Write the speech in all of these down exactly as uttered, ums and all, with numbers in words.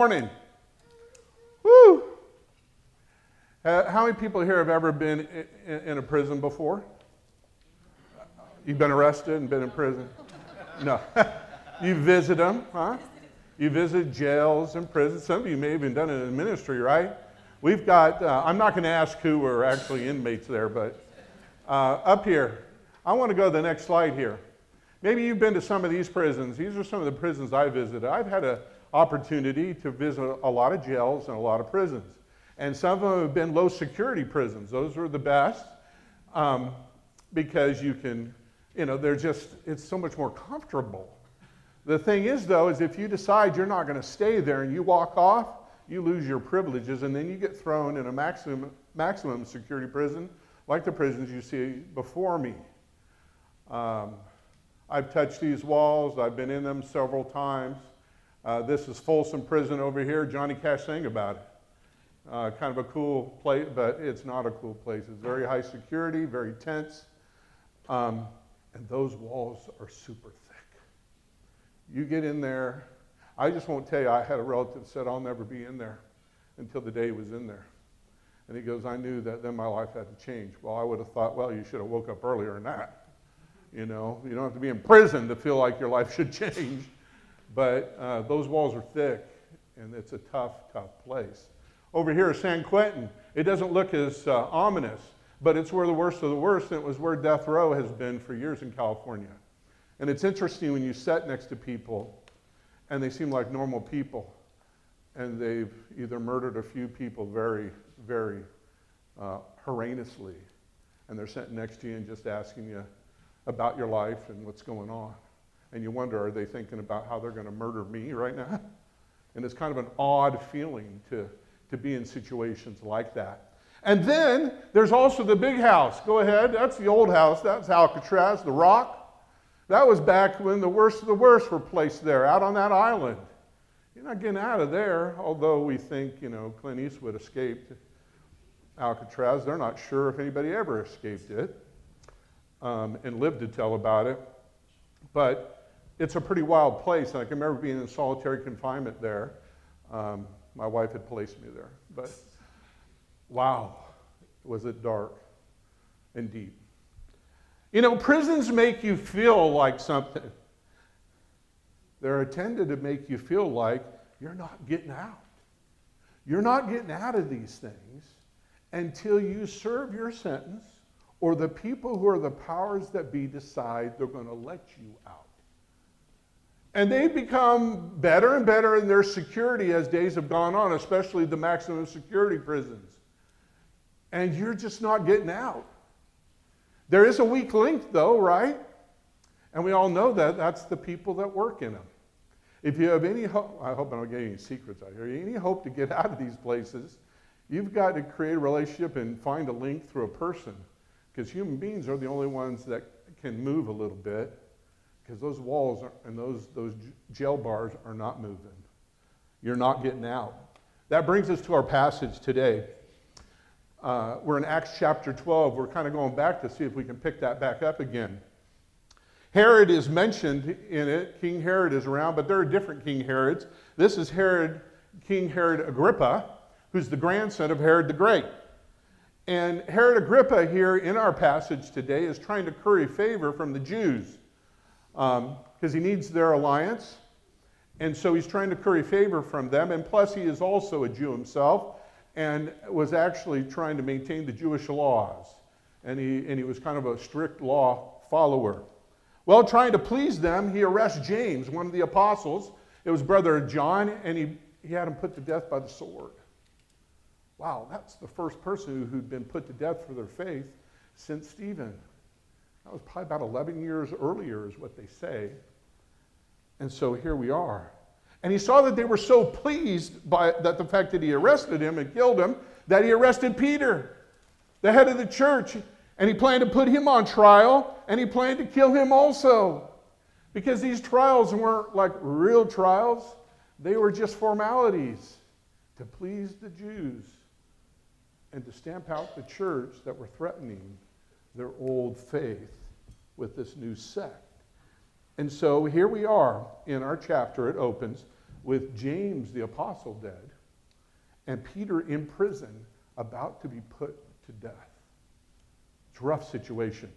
Morning. Woo! Uh, how many people here have ever been in, in, in a prison before? You've been arrested and been in prison? No. You visit them, huh? You visit jails and prisons. Some of you may have even done it in ministry, right? We've got, uh, I'm not going to ask who were actually inmates there, but uh, up here, I want to go to the next slide here. Maybe you've been to some of these prisons. These are some of the prisons I visited. I've had a opportunity to visit a lot of jails and a lot of prisons. And some of them have been low security prisons. Those are the best um, because you can, you know, they're just, it's so much more comfortable. The thing is though, is if you decide you're not gonna stay there and you walk off, you lose your privileges and then you get thrown in a maximum, maximum security prison like the prisons you see before me. Um, I've touched these walls, I've been in them several times. Uh, this is Folsom Prison over here. Johnny Cash sang about it. Uh, kind of a cool place, but it's not a cool place. It's very high security, very tense. Um, and those walls are super thick. You get in there. I just won't tell you, I had a relative said, I'll never be in there until the day he was in there. And he goes, I knew that then my life had to change. Well, I would have thought, well, you should have woke up earlier than that. You know, you don't have to be in prison to feel like your life should change. But uh, those walls are thick, and it's a tough, tough place. Over here is San Quentin. It doesn't look as uh, ominous, but it's where the worst of the worst, and it was where death row has been for years in California. And it's interesting when you sit next to people, and they seem like normal people, and they've either murdered a few people very, very uh, horrendously, and they're sitting next to you and just asking you about your life and what's going on. And you wonder, are they thinking about how they're going to murder me right now? And it's kind of an odd feeling to, to be in situations like that. And then there's also the big house. Go ahead. That's the old house. That's Alcatraz, the rock. That was back when the worst of the worst were placed there, out on that island. You're not getting out of there, although we think, you know, Clint Eastwood escaped Alcatraz. They're not sure if anybody ever escaped it um, and lived to tell about it. But it's a pretty wild place, and I can remember being in solitary confinement there. Um, my wife had placed me there, but wow, was it dark and deep. You know, prisons make you feel like something. They're intended to make you feel like you're not getting out. You're not getting out of these things until you serve your sentence or the people who are the powers that be decide they're going to let you out. And they become better and better in their security as days have gone on, especially the maximum security prisons. And you're just not getting out. There is a weak link though, right? And we all know that that's the people that work in them. If you have any hope, I hope I don't get any secrets out here, any hope to get out of these places, you've got to create a relationship and find a link through a person, because human beings are the only ones that can move a little bit. Because those walls are, and those, those jail bars are not moving. You're not getting out. That brings us to our passage today. Uh, we're in Acts chapter twelve. We're kind of going back to see if we can pick that back up again. Herod is mentioned in it. King Herod is around, but there are different King Herods. This is Herod, King Herod Agrippa, who's the grandson of Herod the Great. And Herod Agrippa here in our passage today is trying to curry favor from the Jews, because um, he needs their alliance, and so he's trying to curry favor from them, and plus he is also a Jew himself and was actually trying to maintain the Jewish laws, and he, and he was kind of a strict law follower. Well, trying to please them, he arrests James, one of the apostles. It was brother John, and he, he had him put to death by the sword. Wow, that's the first person who'd been put to death for their faith since Stephen. That was probably about eleven years earlier is what they say. And so here we are. And he saw that they were so pleased by that the fact that he arrested him and killed him, that he arrested Peter, the head of the church. And he planned to put him on trial, and he planned to kill him also. Because these trials weren't like real trials. They were just formalities to please the Jews and to stamp out the church that were threatening their old faith with this new sect. And so here we are in our chapter. It opens with James the apostle dead and Peter in prison about to be put to death. It's a rough situation.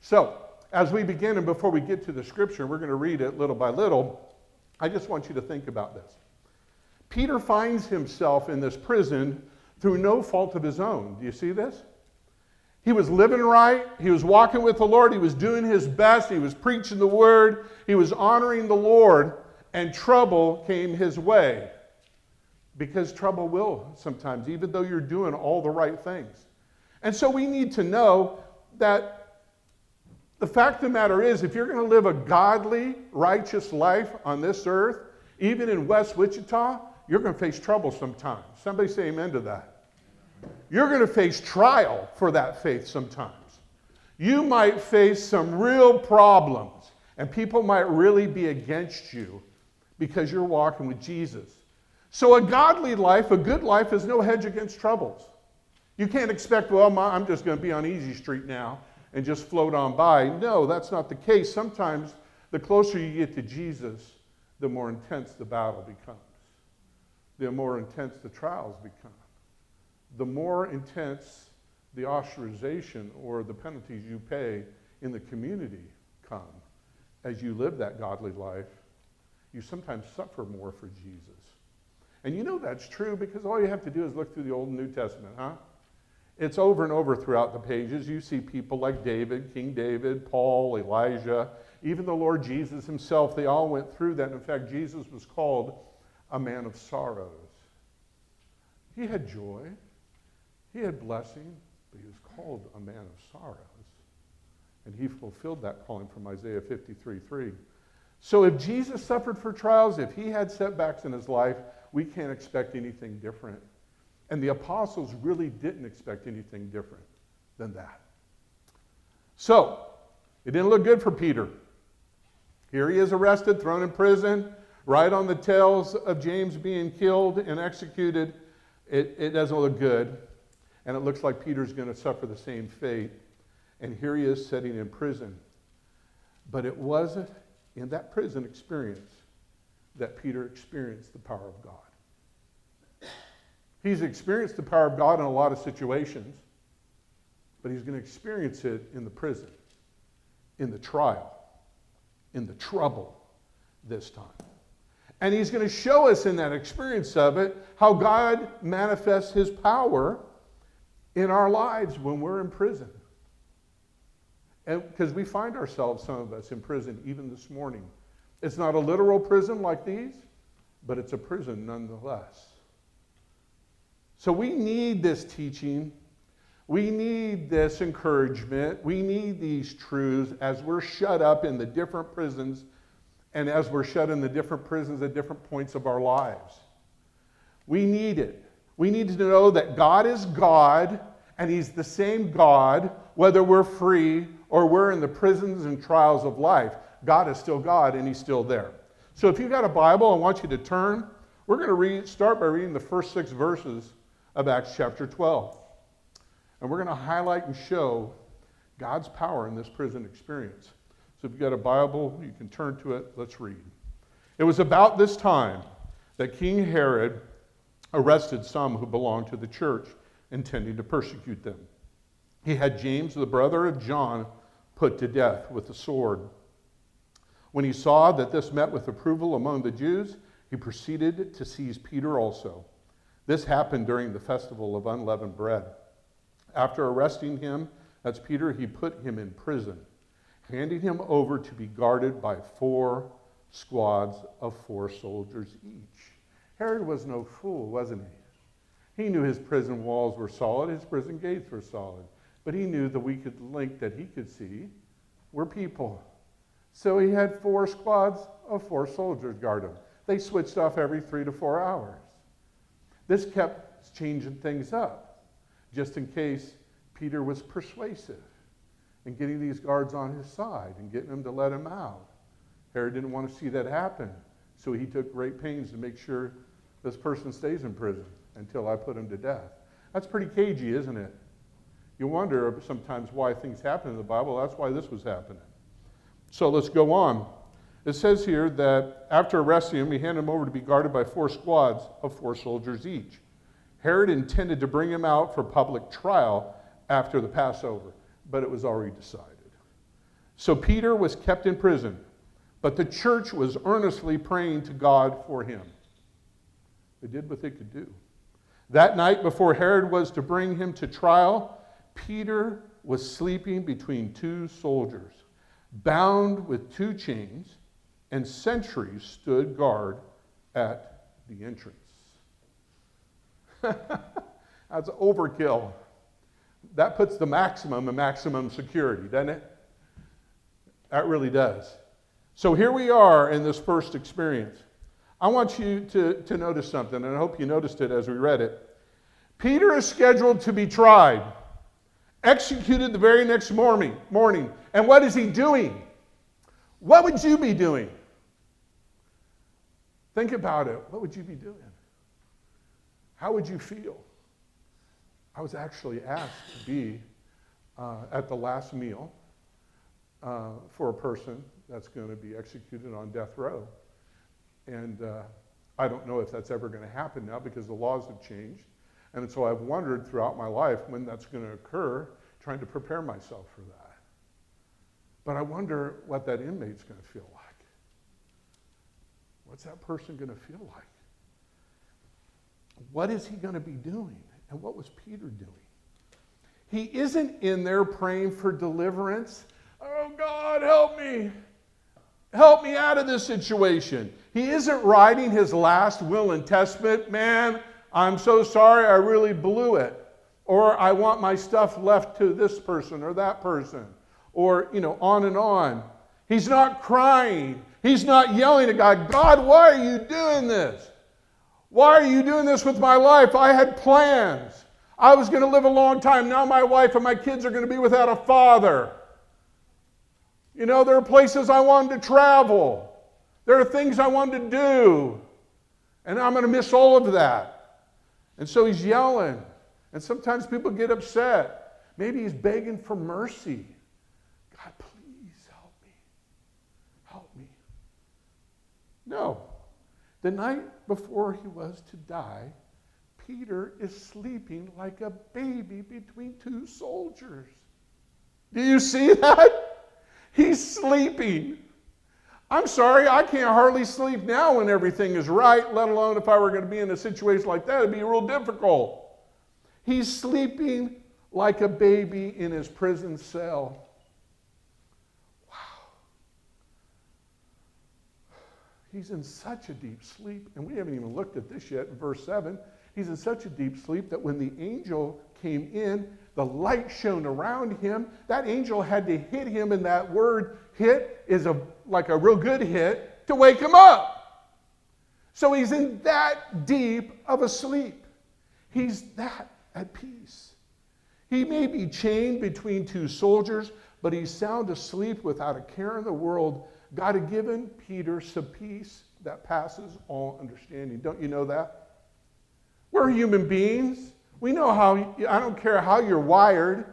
So, as we begin and before we get to the scripture, we're going to read it little by little. I just want you to think about this. Peter finds himself in this prison through no fault of his own. Do you see this? He was living right. He was walking with the Lord. He was doing his best. He was preaching the word. He was honoring the Lord. And trouble came his way. Because trouble will sometimes, even though you're doing all the right things. And so we need to know that the fact of the matter is, if you're going to live a godly, righteous life on this earth, even in West Wichita, you're going to face trouble sometimes. Somebody say amen to that. You're going to face trial for that faith sometimes. You might face some real problems, and people might really be against you because you're walking with Jesus. So a godly life, a good life, is no hedge against troubles. You can't expect, well, my, I'm just going to be on easy street now and just float on by. No, that's not the case. Sometimes the closer you get to Jesus, the more intense the battle becomes. The more intense the trials become. The more intense the ostracization or the penalties you pay in the community come. As you live that godly life, you sometimes suffer more for Jesus. And you know that's true because all you have to do is look through the Old and New Testament, huh? It's over and over throughout the pages. You see people like David, King David, Paul, Elijah, even the Lord Jesus himself. They all went through that. In fact, Jesus was called a man of sorrows. He had joy. He had blessing, but he was called a man of sorrows. And he fulfilled that calling from Isaiah fifty-three three. So if Jesus suffered for trials, if he had setbacks in his life, we can't expect anything different. And the apostles really didn't expect anything different than that. So, it didn't look good for Peter. Here he is arrested, thrown in prison, right on the tails of James being killed and executed. It, it doesn't look good. And it looks like Peter's going to suffer the same fate. And here he is sitting in prison. But it wasn't in that prison experience that Peter experienced the power of God. He's experienced the power of God in a lot of situations, but he's going to experience it in the prison, in the trial, in the trouble this time. And he's going to show us in that experience of it how God manifests his power in our lives when we're in prison. And because we find ourselves, some of us, in prison even this morning. It's not a literal prison like these, but it's a prison nonetheless. So we need this teaching. We need this encouragement. We need these truths as we're shut up in the different prisons and as we're shut in the different prisons at different points of our lives. We need it. We need to know that God is God and he's the same God whether we're free or we're in the prisons and trials of life. God is still God, and he's still there. So if you've got a Bible, I want you to turn. We're going to read, start by reading the first six verses of Acts chapter twelve. And we're going to highlight and show God's power in this prison experience. So if you've got a Bible, you can turn to it. Let's read. It was about this time that King Herod arrested some who belonged to the church, intending to persecute them. He had James, the brother of John, put to death with the sword. When he saw that this met with approval among the Jews, he proceeded to seize Peter also. This happened during the festival of unleavened bread. After arresting him, that's Peter, he put him in prison, handing him over to be guarded by four squads of four soldiers each. Herod was no fool, wasn't he? He knew his prison walls were solid, his prison gates were solid, but he knew the weakest link that he could see were people. So he had four squads of four soldiers guard him. They switched off every three to four hours. This kept changing things up, just in case Peter was persuasive and getting these guards on his side and getting them to let him out. Herod didn't want to see that happen, so he took great pains to make sure this person stays in prison until I put him to death. That's pretty cagey, isn't it? You wonder sometimes why things happen in the Bible. That's why this was happening. So let's go on. It says here that after arresting him, he handed him over to be guarded by four squads of four soldiers each. Herod intended to bring him out for public trial after the Passover, but it was already decided. So Peter was kept in prison, but the church was earnestly praying to God for him. They did what they could do. That night before Herod was to bring him to trial, Peter was sleeping between two soldiers, bound with two chains, and sentries stood guard at the entrance. That's overkill. That puts the maximum in maximum security, doesn't it? That really does. So here we are in this first experience. I want you to, to notice something, and I hope you noticed it as we read it. Peter is scheduled to be tried, executed the very next morning. morning. And what is he doing? What would you be doing? Think about it. What would you be doing? How would you feel? I was actually asked to be uh, at the last meal uh, for a person that's going to be executed on death row. And uh, I don't know if that's ever going to happen now because the laws have changed. And so I've wondered throughout my life when that's going to occur, trying to prepare myself for that. But I wonder what that inmate's going to feel like. What's that person going to feel like? What is he going to be doing? And what was Peter doing? He isn't in there praying for deliverance. Oh, God, help me. Help me out of this situation. He isn't writing his last will and testament. Man, I'm so sorry, I really blew it. Or I want my stuff left to this person or that person. Or, you know, on and on. He's not crying. He's not yelling at God, God, why are you doing this? Why are you doing this with my life? I had plans. I was going to live a long time. Now my wife and my kids are going to be without a father. You know, there are places I wanted to travel. There are things I wanted to do. And I'm going to miss all of that. And so he's yelling. And sometimes people get upset. Maybe he's begging for mercy. God, please help me. Help me. No. The night before he was to die, Peter is sleeping like a baby between two soldiers. Do you see that? He's sleeping. I'm sorry, I can't hardly sleep now when everything is right, let alone if I were going to be in a situation like that, it'd be real difficult. He's sleeping like a baby in his prison cell. He's in such a deep sleep, and we haven't even looked at this yet in verse seven. He's in such a deep sleep that when the angel came in, the light shone around him. That angel had to hit him, and that word hit is a, like a real good hit to wake him up. So he's in that deep of a sleep. He's that at peace. He may be chained between two soldiers, but he's sound asleep without a care in the world. God had given Peter some peace that passes all understanding. Don't you know that? We're human beings. We know how, I don't care how you're wired,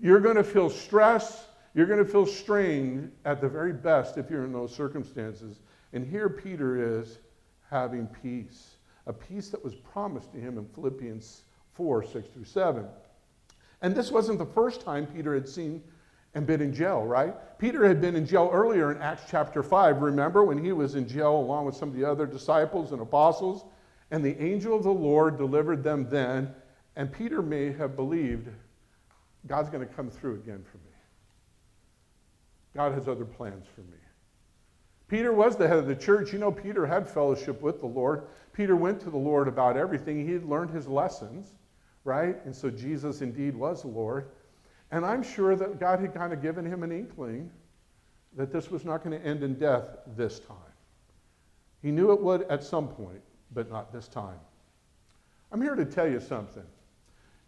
you're going to feel stress, you're going to feel strain at the very best if you're in those circumstances. And here Peter is having peace, a peace that was promised to him in Philippians four, six through seven. And this wasn't the first time Peter had seen and been in jail, right? Peter had been in jail earlier in Acts chapter five, remember, when he was in jail along with some of the other disciples and apostles, and the angel of the Lord delivered them then, and Peter may have believed, God's going to come through again for me. God has other plans for me. Peter was the head of the church. You know, Peter had fellowship with the Lord. Peter went to the Lord about everything. He had learned his lessons, right? And so Jesus indeed was the Lord. And I'm sure that God had kind of given him an inkling that this was not going to end in death this time. He knew it would at some point, but not this time. I'm here to tell you something.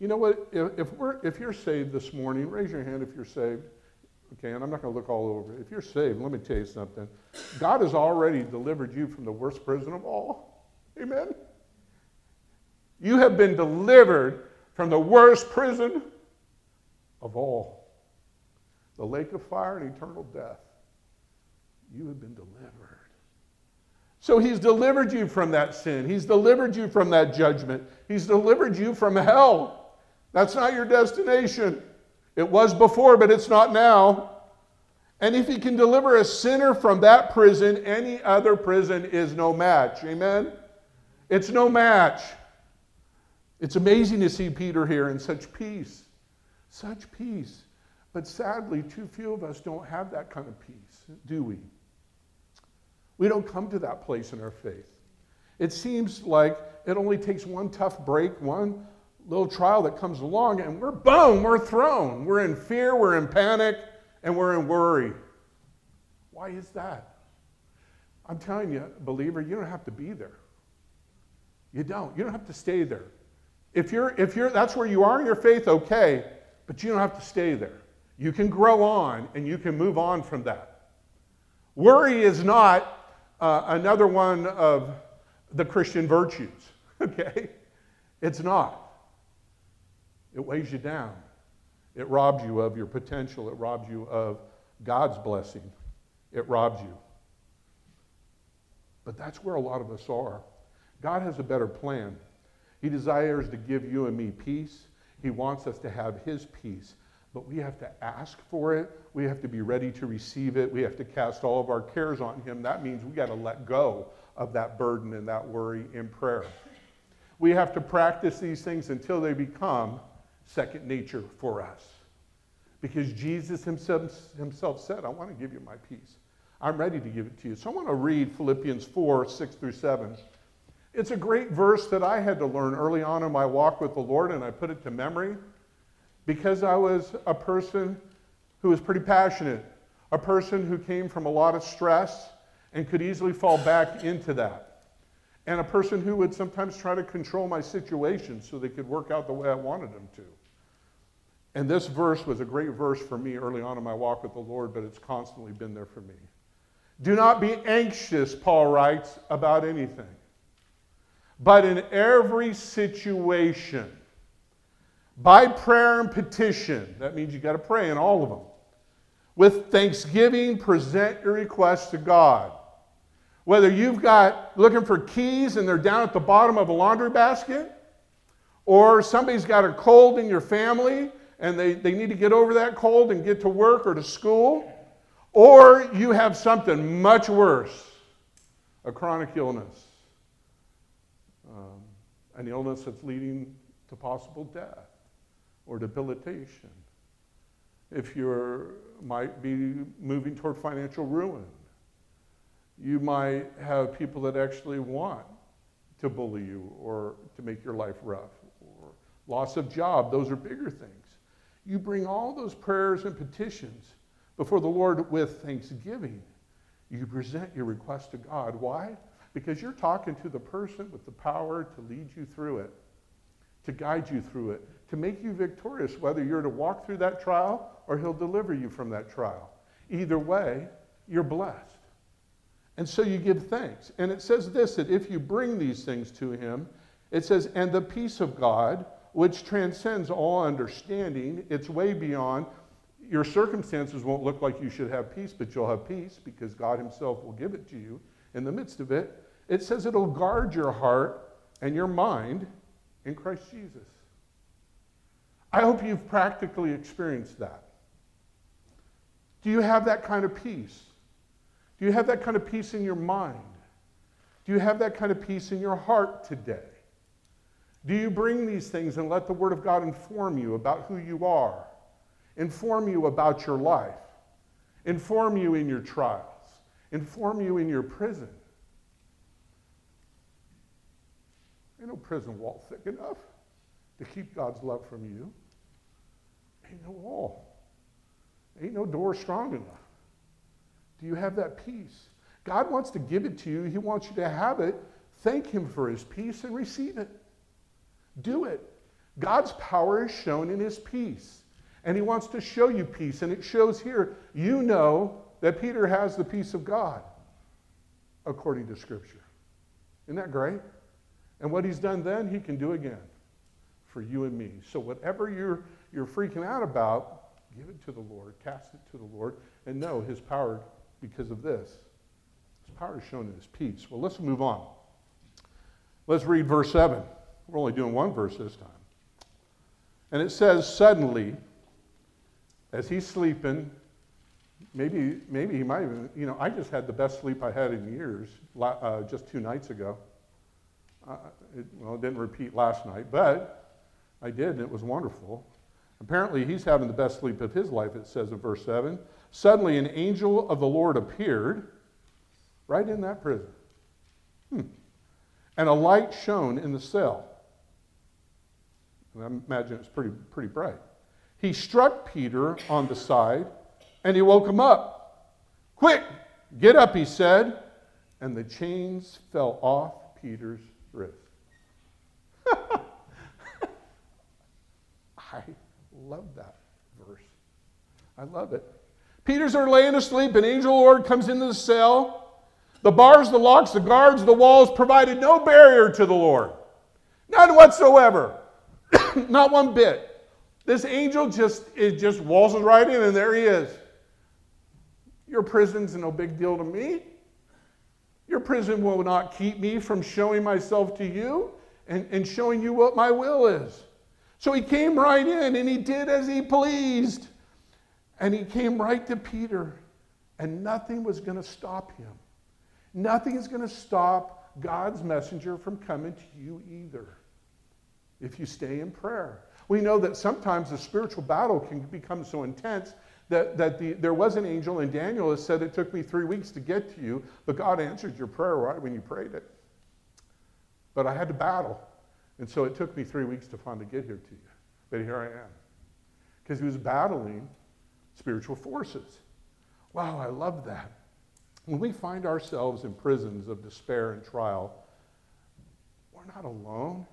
You know what? If, if, we're, if you're saved this morning, raise your hand if you're saved. Okay, and I'm not going to look all over. If you're saved, let me tell you something. God has already delivered you from the worst prison of all. Amen? You have been delivered from the worst prison of all, the lake of fire and eternal death. you have been delivered. So he's delivered you from that sin. He's delivered you from that judgment. He's delivered you from hell. That's not your destination. It was before, but it's not now. And if he can deliver a sinner from that prison, any other prison is no match. Amen? It's no match. It's amazing to see Peter here in such peace. Such peace. But sadly, too few of us don't have that kind of peace, do we? We don't come to that place in our faith. It seems like it only takes one tough break, one little trial that comes along, and we're boom, we're thrown. We're in fear, we're in panic, and we're in worry. Why is that? I'm telling you, believer, you don't have to be there. You don't. You don't have to stay there. If you're, if you're, that's where you are in your faith, okay, but you don't have to stay there. You can grow on, and you can move on from that. Worry is not Uh, another one of the Christian virtues, okay? It's not. It weighs you down. It robs you of your potential. It robs you of God's blessing. It robs you. But that's where a lot of us are. God has a better plan. He desires to give you and me peace. He wants us to have his peace. But we have to ask for it. We have to be ready to receive it. We have to cast all of our cares on him. That means we got to let go of that burden and that worry in prayer. We have to practice these things until they become second nature for us. Because Jesus himself, himself said, I want to give you my peace. I'm ready to give it to you. So I want to read Philippians four, six through seven. It's a great verse that I had to learn early on in my walk with the Lord, and I put it to memory. Because I was a person who was pretty passionate, a person who came from a lot of stress and could easily fall back into that, and a person who would sometimes try to control my situation so they could work out the way I wanted them to. And this verse was a great verse for me early on in my walk with the Lord, but it's constantly been there for me. Do not be anxious, Paul writes, about anything, but in every situation, by prayer and petition, that means you got to pray in all of them, with thanksgiving, present your requests to God. Whether you've got looking for keys and they're down at the bottom of a laundry basket, or somebody's got a cold in your family and they, they need to get over that cold and get to work or to school, or you have something much worse, a chronic illness, um, an illness that's leading to possible death or debilitation. If you might be moving toward financial ruin, you might have people that actually want to bully you or to make your life rough, or loss of job. Those are bigger things. You bring all those prayers and petitions before the Lord with thanksgiving. You present your request to God. Why? Because you're talking to the person with the power to lead you through it, to guide you through it, to make you victorious, whether you're to walk through that trial or he'll deliver you from that trial. Either way, you're blessed. And so you give thanks. And it says this, that if you bring these things to him, it says, and the peace of God, which transcends all understanding, it's way beyond, your circumstances won't look like you should have peace, but you'll have peace because God himself will give it to you in the midst of it. It says it'll guard your heart and your mind in Christ Jesus. I hope you've practically experienced that. Do you have that kind of peace? Do you have that kind of peace in your mind? Do you have that kind of peace in your heart today? Do you bring these things and let the Word of God inform you about who you are, inform you about your life, inform you in your trials, inform you in your prison? Ain't no prison wall thick enough to keep God's love from you. Ain't no wall. Ain't no door strong enough. Do you have that peace? God wants to give it to you. He wants you to have it. Thank him for his peace and receive it. Do it. God's power is shown in his peace. And he wants to show you peace. And it shows here, you know that Peter has the peace of God according to Scripture. Isn't that great? And what he's done then, he can do again for you and me. So whatever you're, you're freaking out about, give it to the Lord. Cast it to the Lord. And know his power because of this. His power is shown in his peace. Well, let's move on. Let's read verse seven. We're only doing one verse this time. And it says, suddenly, as he's sleeping, maybe maybe he might even, you know, I just had the best sleep I had in years, uh, just two nights ago. Uh, it, well, it didn't repeat last night, but I did, and it was wonderful. Apparently, he's having the best sleep of his life, it says in verse seven. Suddenly, an angel of the Lord appeared right in that prison. Hmm. And a light shone in the cell. And I imagine it's pretty, pretty bright. He struck Peter on the side, and he woke him up. Quick, get up, he said. And the chains fell off Peter's wrist. I love that verse. I love it. Peter's are laying asleep. An angel of the Lord comes into the cell. The bars, the locks, the guards, the walls provided no barrier to the Lord. None whatsoever. Not one bit. This angel just, it just waltzes right in, and there he is. Your prison's no big deal to me. Your prison will not keep me from showing myself to you and, and showing you what my will is. So he came right in, and he did as he pleased. And he came right to Peter, and nothing was going to stop him. Nothing is going to stop God's messenger from coming to you either, if you stay in prayer. We know that sometimes the spiritual battle can become so intense that, that the, there was an angel in Daniel that said, it took me three weeks to get to you, but God answered your prayer right when you prayed it. But I had to battle, and so it took me three weeks to finally get here to you. But here I am. Because he was battling spiritual forces. Wow, I love that. When we find ourselves in prisons of despair and trial, we're not alone.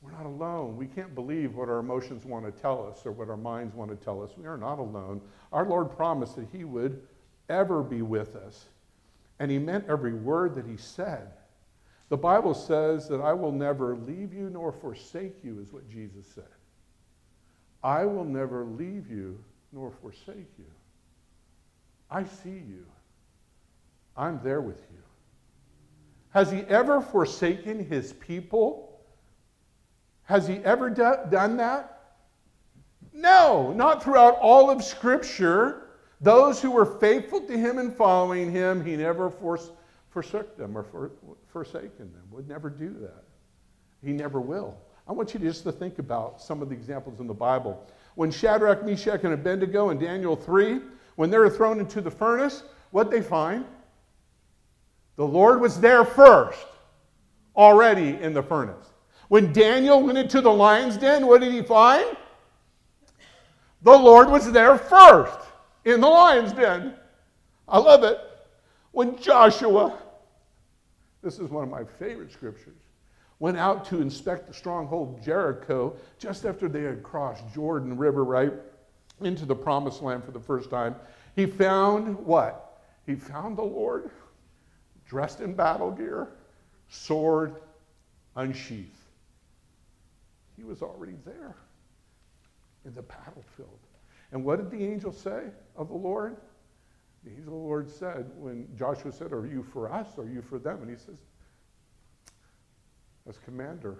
We're not alone. We can't believe what our emotions want to tell us or what our minds want to tell us. We are not alone. Our Lord promised that he would ever be with us. And he meant every word that he said. The Bible says that I will never leave you nor forsake you, is what Jesus said. I will never leave you nor forsake you. I see you. I'm there with you. Has he ever forsaken his people? Has he ever do- done that? No, not throughout all of Scripture. Those who were faithful to him and following him, he never fors- forsook them or for- forsaken them, would never do that. He never will. I want you to just to think about some of the examples in the Bible. When Shadrach, Meshach, and Abednego in Daniel three, when they were thrown into the furnace, what'd they find? The Lord was there first, already in the furnace. When Daniel went into the lion's den, what did he find? The Lord was there first, in the lion's den. I love it. When Joshua, this is one of my favorite scriptures, went out to inspect the stronghold Jericho just after they had crossed Jordan River, right? Into the promised land for the first time, he found what? He found the Lord dressed in battle gear, sword unsheathed. He was already there in the battlefield. And what did the angel say of the Lord? The angel of the Lord said, when Joshua said, are you for us, or are you for them? And he says, as commander,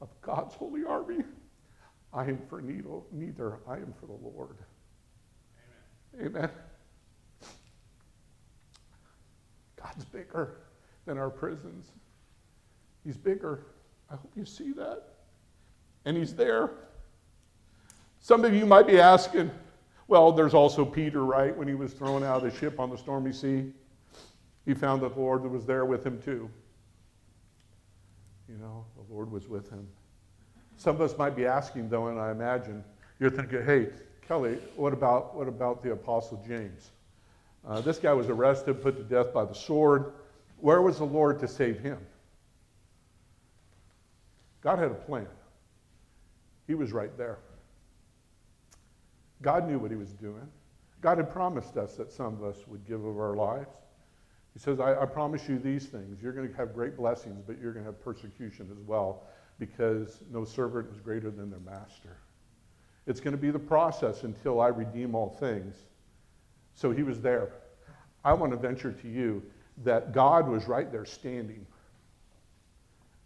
of God's holy army, I am for neither, I am for the Lord. Amen. Amen. God's bigger than our prisons. He's bigger. I hope you see that. And he's there. Some of you might be asking, well, there's also Peter, right? When he was thrown out of the ship on the stormy sea, he found that the Lord was there with him too. You know, the Lord was with him. Some of us might be asking, though, and I imagine you're thinking, hey, Kelly, what about what about the Apostle James? Uh, this guy was arrested, put to death by the sword. Where was the Lord to save him? God had a plan. He was right there. God knew what he was doing. God had promised us that some of us would give of our lives. He says, I, I promise you these things. You're going to have great blessings, but you're going to have persecution as well, because no servant is greater than their master. It's going to be the process until I redeem all things. So he was there. I want to venture to you that God was right there standing.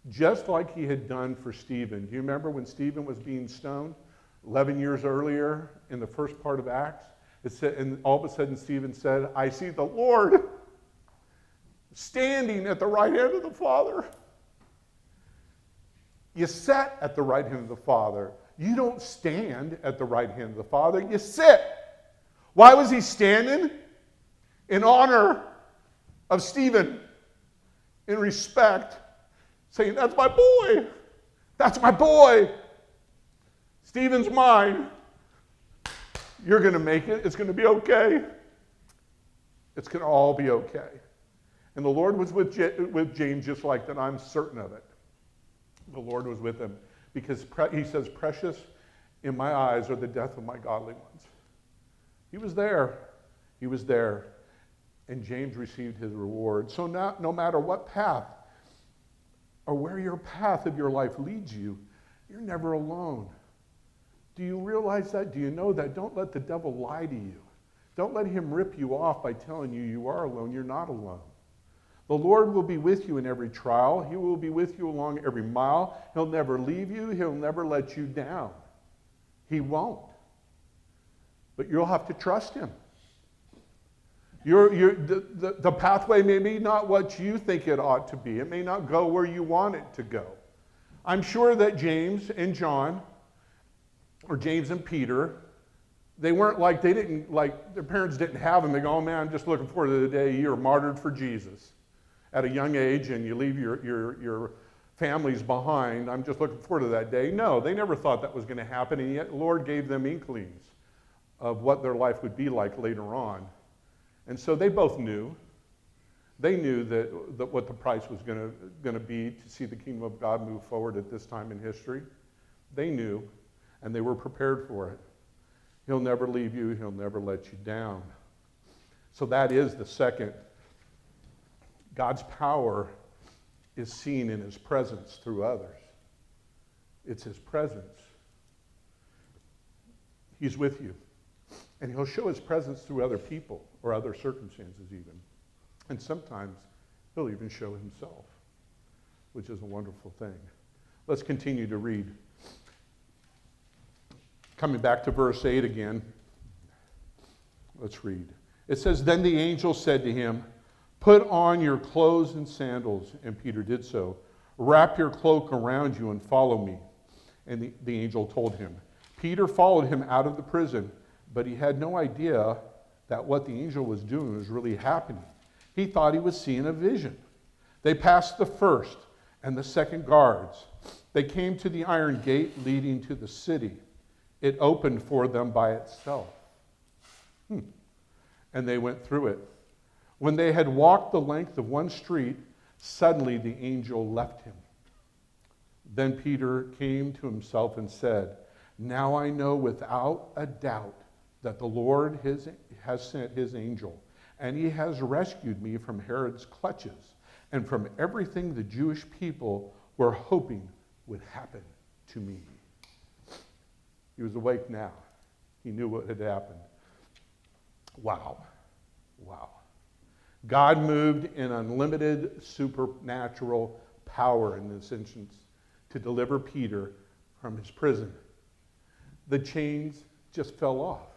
Just like he had done for Stephen. Do you remember when Stephen was being stoned eleven years earlier in the first part of Acts? It said, and all of a sudden Stephen said, I see the Lord standing at the right hand of the Father. You sat at the right hand of the Father. You don't stand at the right hand of the Father. You sit. Why was he standing? In honor of Stephen. In respect. Saying, that's my boy. That's my boy. Stephen's mine. You're going to make it. It's going to be okay. It's going to all be okay. And the Lord was with, J- with James just like that. I'm certain of it. The Lord was with him. Because pre- he says, precious in my eyes are the death of my godly ones. He was there. He was there. And James received his reward. So now, no matter what path or where your path of your life leads you, you're never alone. Do you realize that? Do you know that? Don't let the devil lie to you. Don't let him rip you off by telling you you are alone. You're not alone. The Lord will be with you in every trial. He will be with you along every mile. He'll never leave you. He'll never let you down. He won't. But you'll have to trust him. You're, you're, the, the, the pathway may be not what you think it ought to be. It may not go where you want it to go. I'm sure that James and John, or James and Peter, they weren't like, they didn't, like, their parents didn't have them. They go, oh man, I'm just looking forward to the day you're martyred for Jesus at a young age and you leave your, your, your families behind. I'm just looking forward to that day. No, they never thought that was going to happen, and yet the Lord gave them inklings of what their life would be like later on. And so they both knew. They knew that, that what the price was going to going to be to see the kingdom of God move forward at this time in history. They knew, and they were prepared for it. He'll never leave you. He'll never let you down. So that is the second. God's power is seen in his presence through others. It's his presence. He's with you. And he'll show his presence through other people or other circumstances even. And sometimes he'll even show himself, which is a wonderful thing. Let's continue to read. Coming back to verse eight again. Let's read. It says, then the angel said to him, put on your clothes and sandals. And Peter did so. Wrap your cloak around you and follow me. And the, the angel told him. Peter followed him out of the prison, but he had no idea that what the angel was doing was really happening. He thought he was seeing a vision. They passed the first and the second guards. They came to the iron gate leading to the city. It opened for them by itself. Hmm. And they went through it. When they had walked the length of one street, suddenly the angel left him. Then Peter came to himself and said, now I know without a doubt that the Lord his, has sent his angel, and he has rescued me from Herod's clutches and from everything the Jewish people were hoping would happen to me. He was awake now. He knew what had happened. Wow. Wow. God moved in unlimited supernatural power in this instance to deliver Peter from his prison. The chains just fell off.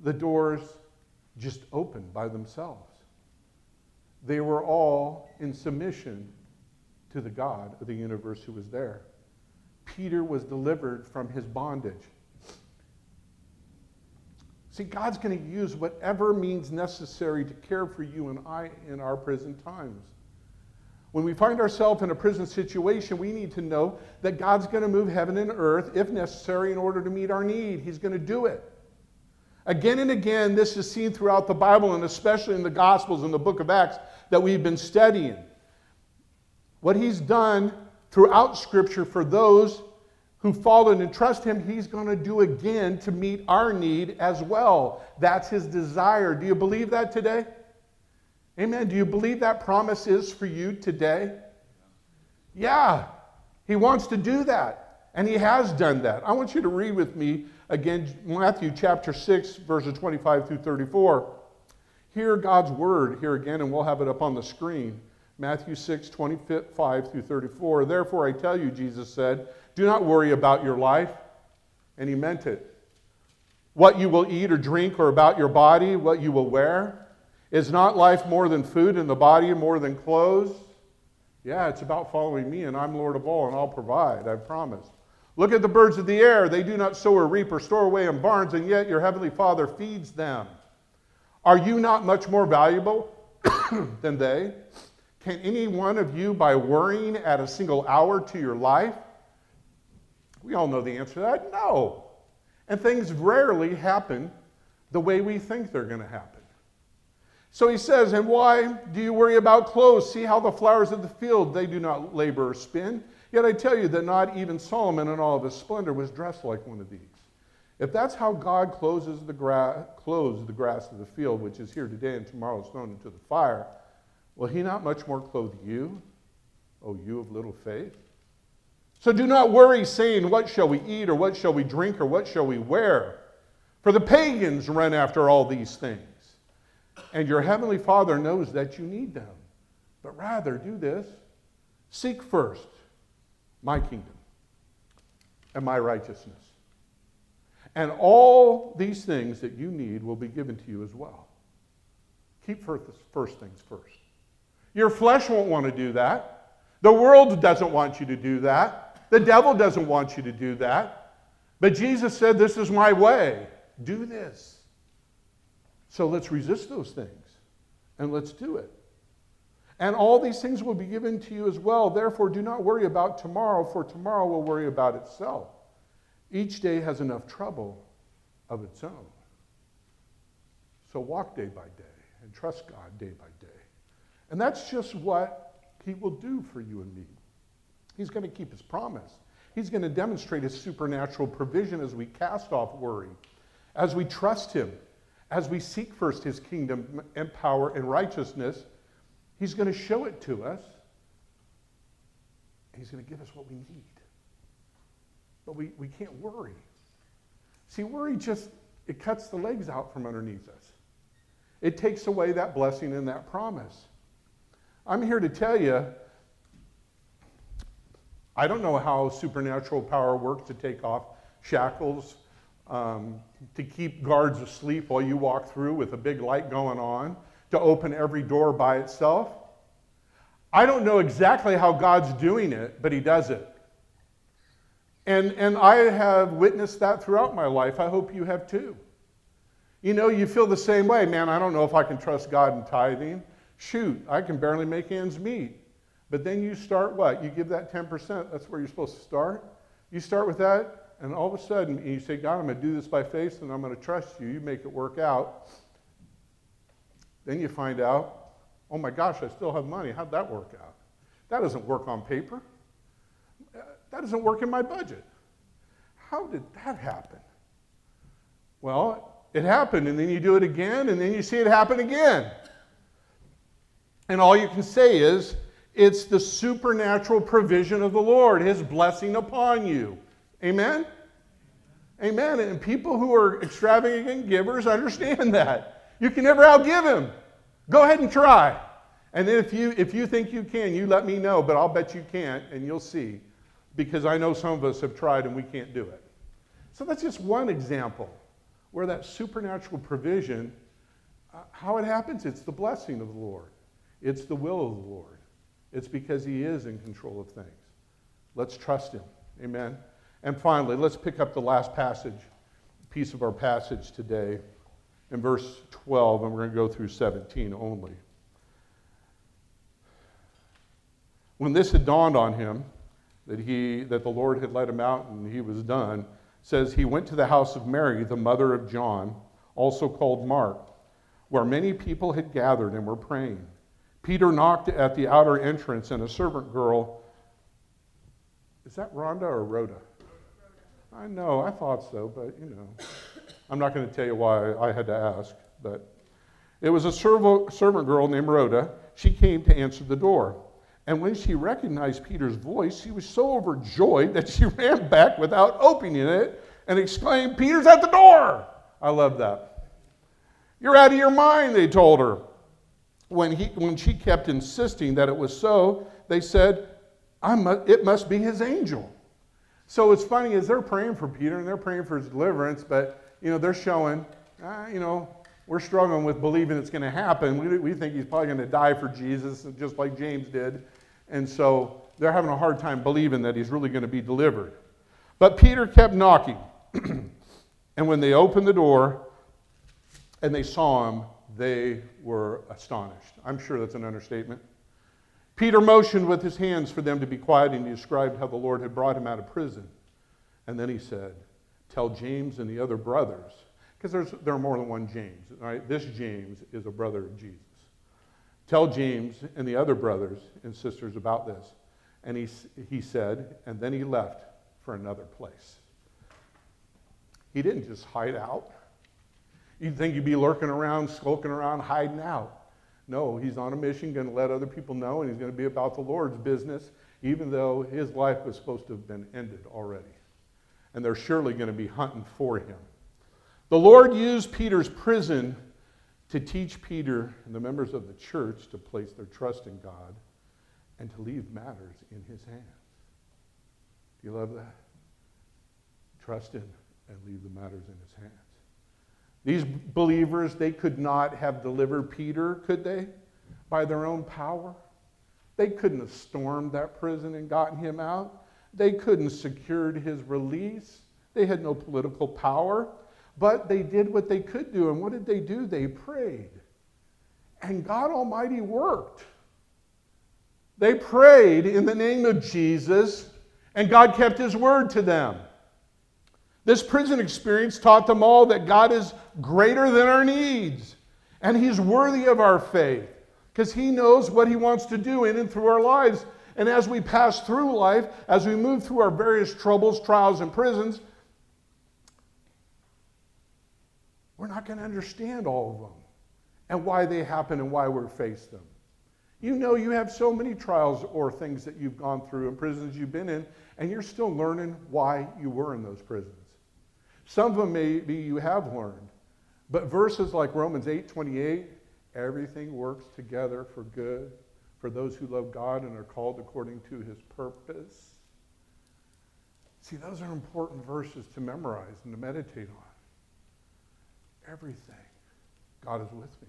The doors just opened by themselves. They were all in submission to the God of the universe who was there. Peter was delivered from his bondage. See, God's going to use whatever means necessary to care for you and I in our prison times. When we find ourselves in a prison situation, we need to know that God's going to move heaven and earth, if necessary, in order to meet our need. He's going to do it. Again and again, this is seen throughout the Bible, and especially in the Gospels and the book of Acts that we've been studying. What he's done throughout Scripture for those who follow and trust him, he's going to do again to meet our need as well. That's his desire. Do you believe that today? Amen. Do you believe that promise is for you today? Yeah. He wants to do that. And he has done that. I want you to read with me again Matthew chapter six, verses twenty-five through thirty-four. Hear God's word here again, and we'll have it up on the screen. Matthew six, twenty-five through thirty-four. Therefore I tell you, Jesus said, do not worry about your life. And he meant it. What you will eat or drink, or about your body, what you will wear. Is not life more than food, and the body more than clothes? Yeah, it's about following me, and I'm Lord of all, and I'll provide, I promise. Look at the birds of the air. They do not sow or reap or store away in barns, and yet your heavenly Father feeds them. Are you not much more valuable than they? Can any one of you, by worrying, add a single hour to your life? We all know the answer to that. No. And things rarely happen the way we think they're going to happen. So he says, and why do you worry about clothes? See how the flowers of the field, they do not labor or spin. Yet I tell you that not even Solomon in all of his splendor was dressed like one of these. If that's how God clothes the, gra clothes the grass of the field, which is here today and tomorrow is thrown into the fire, will he not much more clothe you, O you of little faith? So do not worry, saying, what shall we eat, or what shall we drink, or what shall we wear? For the pagans run after all these things. And your heavenly Father knows that you need them. But rather, do this. Seek first my kingdom and my righteousness. And all these things that you need will be given to you as well. Keep first things first. Your flesh won't want to do that. The world doesn't want you to do that. The devil doesn't want you to do that. But Jesus said, this is my way. Do this. So let's resist those things. And let's do it. And all these things will be given to you as well. Therefore, do not worry about tomorrow, for tomorrow will worry about itself. Each day has enough trouble of its own. So walk day by day and trust God day by day. And that's just what he will do for you and me. He's going to keep his promise. He's going to demonstrate his supernatural provision as we cast off worry, as we trust him, as we seek first his kingdom and power and righteousness. He's going to show it to us. He's going to give us what we need. But we, we can't worry. See, worry just, it cuts the legs out from underneath us. It takes away that blessing and that promise. I'm here to tell you, I don't know how supernatural power works to take off shackles, um, to keep guards asleep while you walk through with a big light going on, to open every door by itself. I don't know exactly how God's doing it, but he does it. And, and I have witnessed that throughout my life. I hope you have too. You know, you feel the same way. Man, I don't know if I can trust God in tithing. Shoot, I can barely make ends meet. But then you start what? You give that ten percent. That's where you're supposed to start. You start with that, and all of a sudden, you say, God, I'm going to do this by faith, and I'm going to trust you. You make it work out. Then you find out, oh my gosh, I still have money. How'd that work out? That doesn't work on paper. That doesn't work in my budget. How did that happen? Well, it happened, and then you do it again, and then you see it happen again. And all you can say is, it's the supernatural provision of the Lord, his blessing upon you. Amen? Amen. And people who are extravagant givers understand that. You can never outgive him. Go ahead and try. And then if you, if you think you can, you let me know, but I'll bet you can't, and you'll see. Because I know some of us have tried and we can't do it. So that's just one example where that supernatural provision, uh, how it happens, it's the blessing of the Lord. It's the will of the Lord. It's because he is in control of things. Let's trust him. Amen. And finally, let's pick up the last passage, piece of our passage today in verse twelve, and we're going to go through seventeen only. When this had dawned on him, that he, that the Lord had led him out and he was done, it says he went to the house of Mary, the mother of John, also called Mark, where many people had gathered and were praying. Peter knocked at the outer entrance, and a servant girl, is that Rhonda or Rhoda? I know, I thought so, but you know. I'm not going to tell you why I had to ask, but it was a servant girl named Rhoda. She came to answer the door. And when she recognized Peter's voice, she was so overjoyed that she ran back without opening it and exclaimed, "Peter's at the door!" I love that. "You're out of your mind," they told her. When, he, when she kept insisting that it was so, they said, I mu- it must be his angel. So it's funny is they're praying for Peter and they're praying for his deliverance, but you know they're showing, uh, you know, we're struggling with believing it's going to happen. We, we think he's probably going to die for Jesus, just like James did. And so they're having a hard time believing that he's really going to be delivered. But Peter kept knocking. And when they opened the door and they saw him, they were astonished. I'm sure that's an understatement. Peter motioned with his hands for them to be quiet, and he described how the Lord had brought him out of prison. And then he said, "Tell James and the other brothers," because there's there are more than one James, right? This James is a brother of Jesus. "Tell James and the other brothers and sisters about this." And he he said, and then he left for another place. He didn't just hide out. You'd think he'd be lurking around, skulking around, hiding out. No, he's on a mission, going to let other people know, and he's going to be about the Lord's business, even though his life was supposed to have been ended already. And they're surely going to be hunting for him. The Lord used Peter's prison to teach Peter and the members of the church to place their trust in God and to leave matters in his hands. Do you love that? Trust him and leave the matters in his hands. These believers, they could not have delivered Peter, could they? By their own power. They couldn't have stormed that prison and gotten him out. They couldn't have secured his release. They had no political power. But they did what they could do. And what did they do? They prayed. And God Almighty worked. They prayed in the name of Jesus, and God kept his word to them. This prison experience taught them all that God is greater than our needs, and he's worthy of our faith because he knows what he wants to do in and through our lives. And as we pass through life, as we move through our various troubles, trials, and prisons, we're not going to understand all of them and why they happen and why we're faced them. You know you have so many trials or things that you've gone through and prisons you've been in, and you're still learning why you were in those prisons. Some of them maybe you have learned, but verses like Romans eight twenty-eight, everything works together for good for those who love God and are called according to his purpose. See, those are important verses to memorize and to meditate on. Everything. God is with me.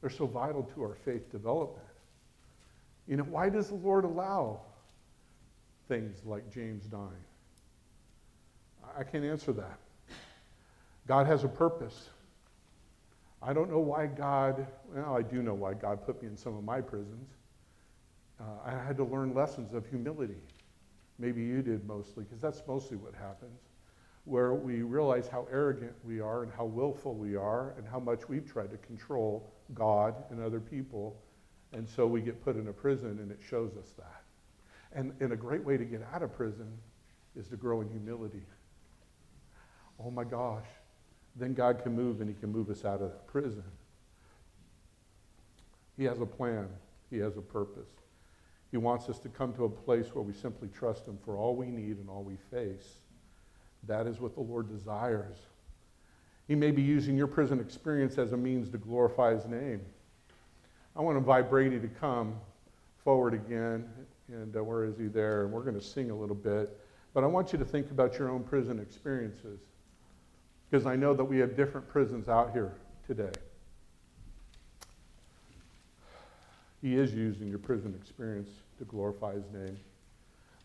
They're so vital to our faith development. You know, why does the Lord allow things like James dying? I can't answer that. God has a purpose. I don't know why God, well, I do know why God put me in some of my prisons. Uh, I had to learn lessons of humility. Maybe you did mostly, because that's mostly what happens, where we realize how arrogant we are and how willful we are and how much we've tried to control God and other people. And so we get put in a prison, and it shows us that. And, and a great way to get out of prison is to grow in humility. Oh my gosh, then God can move, and he can move us out of that prison. He has a plan. He has a purpose. He wants us to come to a place where we simply trust him for all we need and all we face. That is what the Lord desires. He may be using your prison experience as a means to glorify his name. I want to invite Brady to come forward again. And uh, where is he there? And we're going to sing a little bit. But I want you to think about your own prison experiences, because I know that we have different prisons out here today. He is using your prison experience to glorify his name.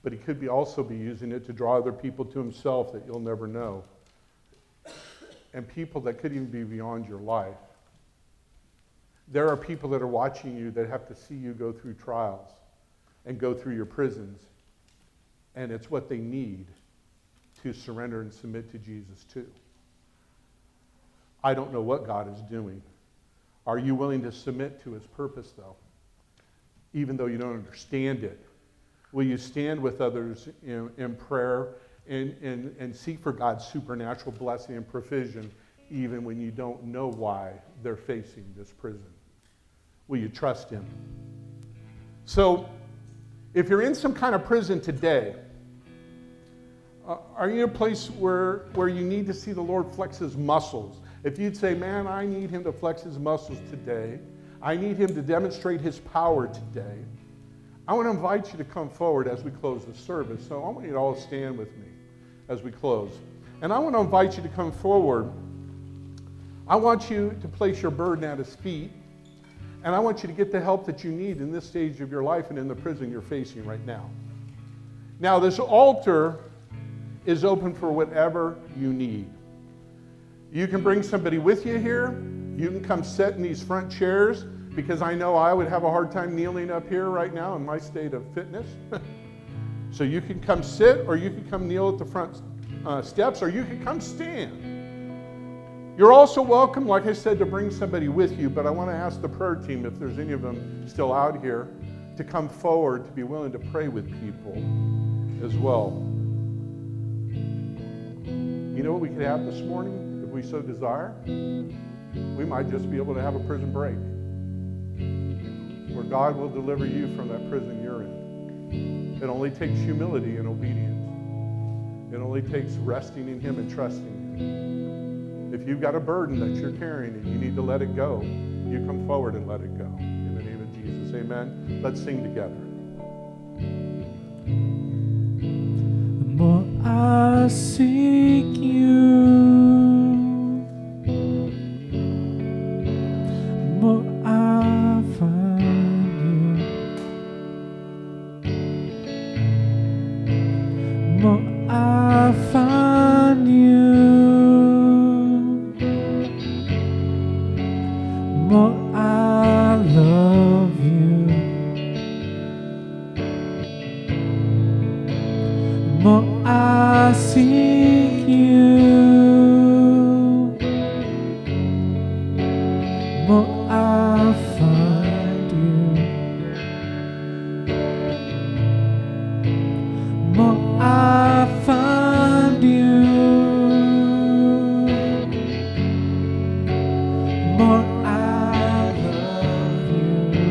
But he could be also be using it to draw other people to himself that you'll never know. And people that could even be beyond your life. There are people that are watching you that have to see you go through trials and go through your prisons. And it's what they need to surrender and submit to Jesus too. I don't know what God is doing. Are you willing to submit to his purpose though? Even though you don't understand it. Will you stand with others in, in prayer and, and, and seek for God's supernatural blessing and provision even when you don't know why they're facing this prison? Will you trust him? So If you're in some kind of prison today, uh, are you in a place where, where you need to see the Lord flex his muscles? If you'd say, man, I need him to flex his muscles today. I need him to demonstrate his power today. I want to invite you to come forward as we close the service. So I want you to all stand with me as we close. And I want to invite you to come forward. I want you to place your burden at his feet. And I want you to get the help that you need in this stage of your life and in the prison you're facing right now. Now, this altar is open for whatever you need. You can bring somebody with you here. You can come sit in these front chairs, because I know I would have a hard time kneeling up here right now in my state of fitness. So you can come sit, or you can come kneel at the front uh, steps, or you can come stand. You're also welcome, like I said, to bring somebody with you, but I want to ask the prayer team, if there's any of them still out here, to come forward, to be willing to pray with people as well. You know what we could have this morning, if we so desire? We might just be able to have a prison break, where God will deliver you from that prison you're in. It only takes humility and obedience. It only takes resting in him and trusting him. If you've got a burden that you're carrying and you need to let it go, you come forward and let it go. In the name of Jesus, amen. Let's sing together. The more I seek you, the more I find you, the more I find you. More I love you, more I seek you, more I find you, more I find you, more. I wanna sit at your feet, drink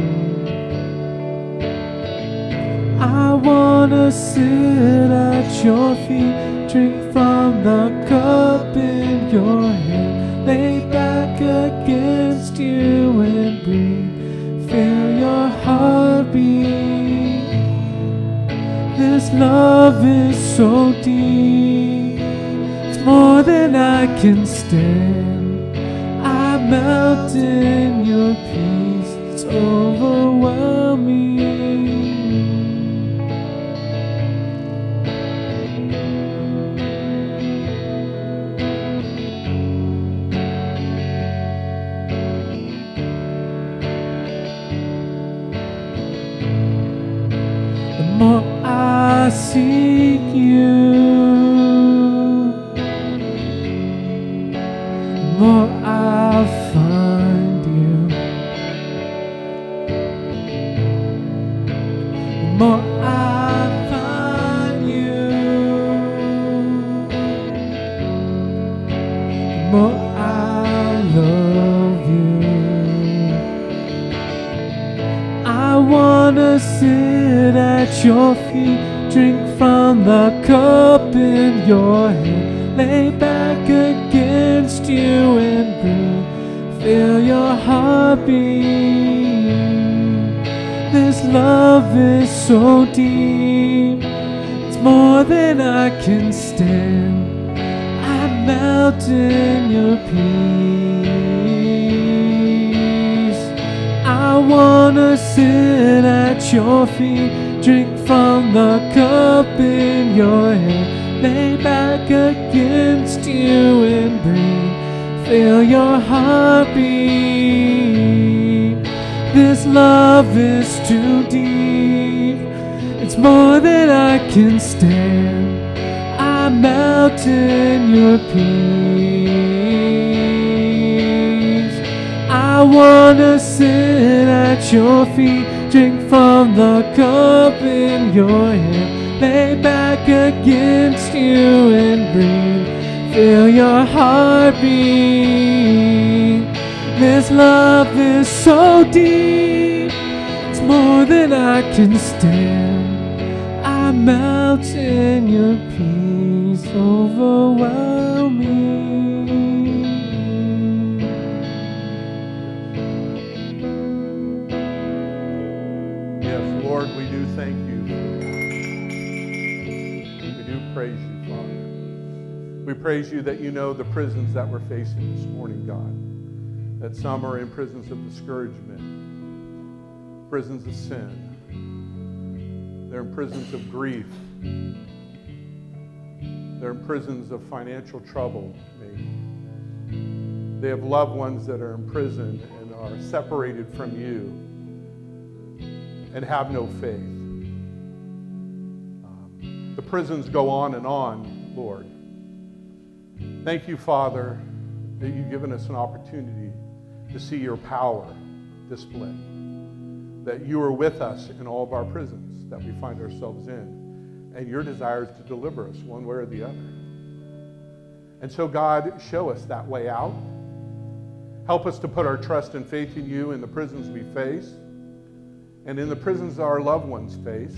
from the cup in your hand, lay back against you and breathe, feel your heartbeat. This love is so deep, it's more than I can stand. I melt in your peace, it's overwhelming. The more I seek you, the more I find you, the more I find you, the more I love you. I wanna see at your feet, drink from the cup in your hand, lay back against you and breathe, feel your heartbeat. This love is so deep, it's more than I can stand. I melt in your peace. I wanna sit at your feet, drink from the cup in your hand, lay back against you and breathe, feel your heartbeat. This love is too deep, it's more than I can stand. I melt in your peace. I wanna sit at your feet, drink from the cup in your hand, lay back against you and breathe, feel your heartbeat. This love is so deep, it's more than I can stand. mountain, your peace overwhelmed me. Yes, Lord, we do thank you. We do praise you, Father. We praise you that you know the prisons that we're facing this morning, God. That some are in prisons of discouragement, prisons of sin. They're in prisons of grief. They're in prisons of financial trouble, maybe. They have loved ones that are in prison and are separated from you and have no faith. Um, the prisons go on and on, Lord. Thank you, Father, that you've given us an opportunity to see your power displayed, that you are with us in all of our prisons that we find ourselves in, and your desire is to deliver us one way or the other. And so, God, show us that way out. Help us to put our trust and faith in you in the prisons we face and in the prisons our loved ones face,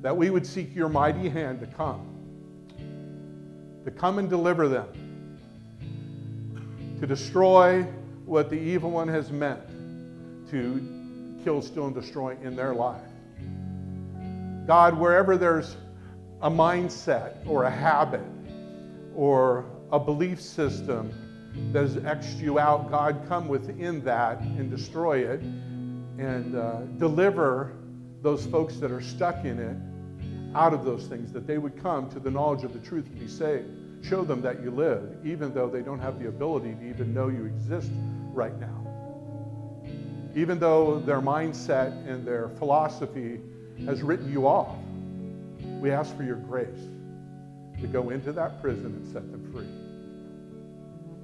that we would seek your mighty hand to come, to come and deliver them, to destroy what the evil one has meant to kill, steal, and destroy in their life. God, wherever there's a mindset or a habit or a belief system that has X'd you out, God, come within that and destroy it and uh, deliver those folks that are stuck in it out of those things, that they would come to the knowledge of the truth and be saved. Show them that you live, even though they don't have the ability to even know you exist right now. Even though their mindset and their philosophy has written you off, we ask for your grace to go into that prison and set them free.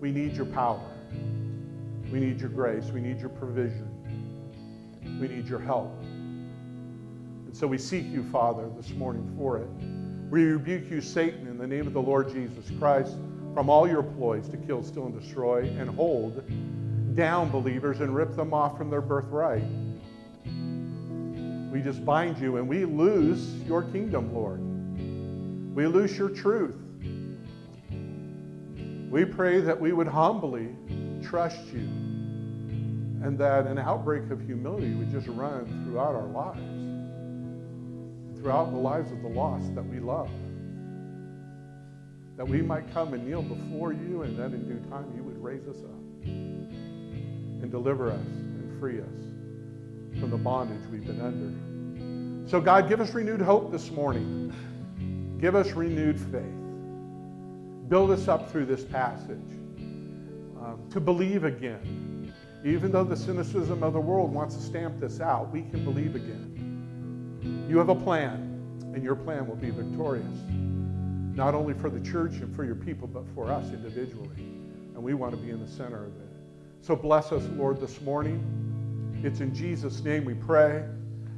We need your power. We need your grace. We need your provision. We need your help. And so we seek you, Father, this morning for it. We rebuke you, Satan, in the name of the Lord Jesus Christ, from all your ploys to kill, steal, and destroy, and hold down believers and rip them off from their birthright. We just bind you and we lose your kingdom, Lord. We lose your truth. We pray that we would humbly trust you and that an outbreak of humility would just run throughout our lives, throughout the lives of the lost that we love, that we might come and kneel before you and that in due time you would raise us up and deliver us and free us from the bondage we've been under. So God, give us renewed hope this morning. Give us renewed faith. Build us up through this passage um, to believe again. Even though the cynicism of the world wants to stamp this out, we can believe again. You have a plan, and your plan will be victorious, not only for the church and for your people, but for us individually. And we want to be in the center of it. So bless us, Lord, this morning. It's in Jesus' name we pray,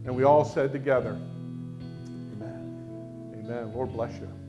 and we all said together, amen. Amen. Lord bless you.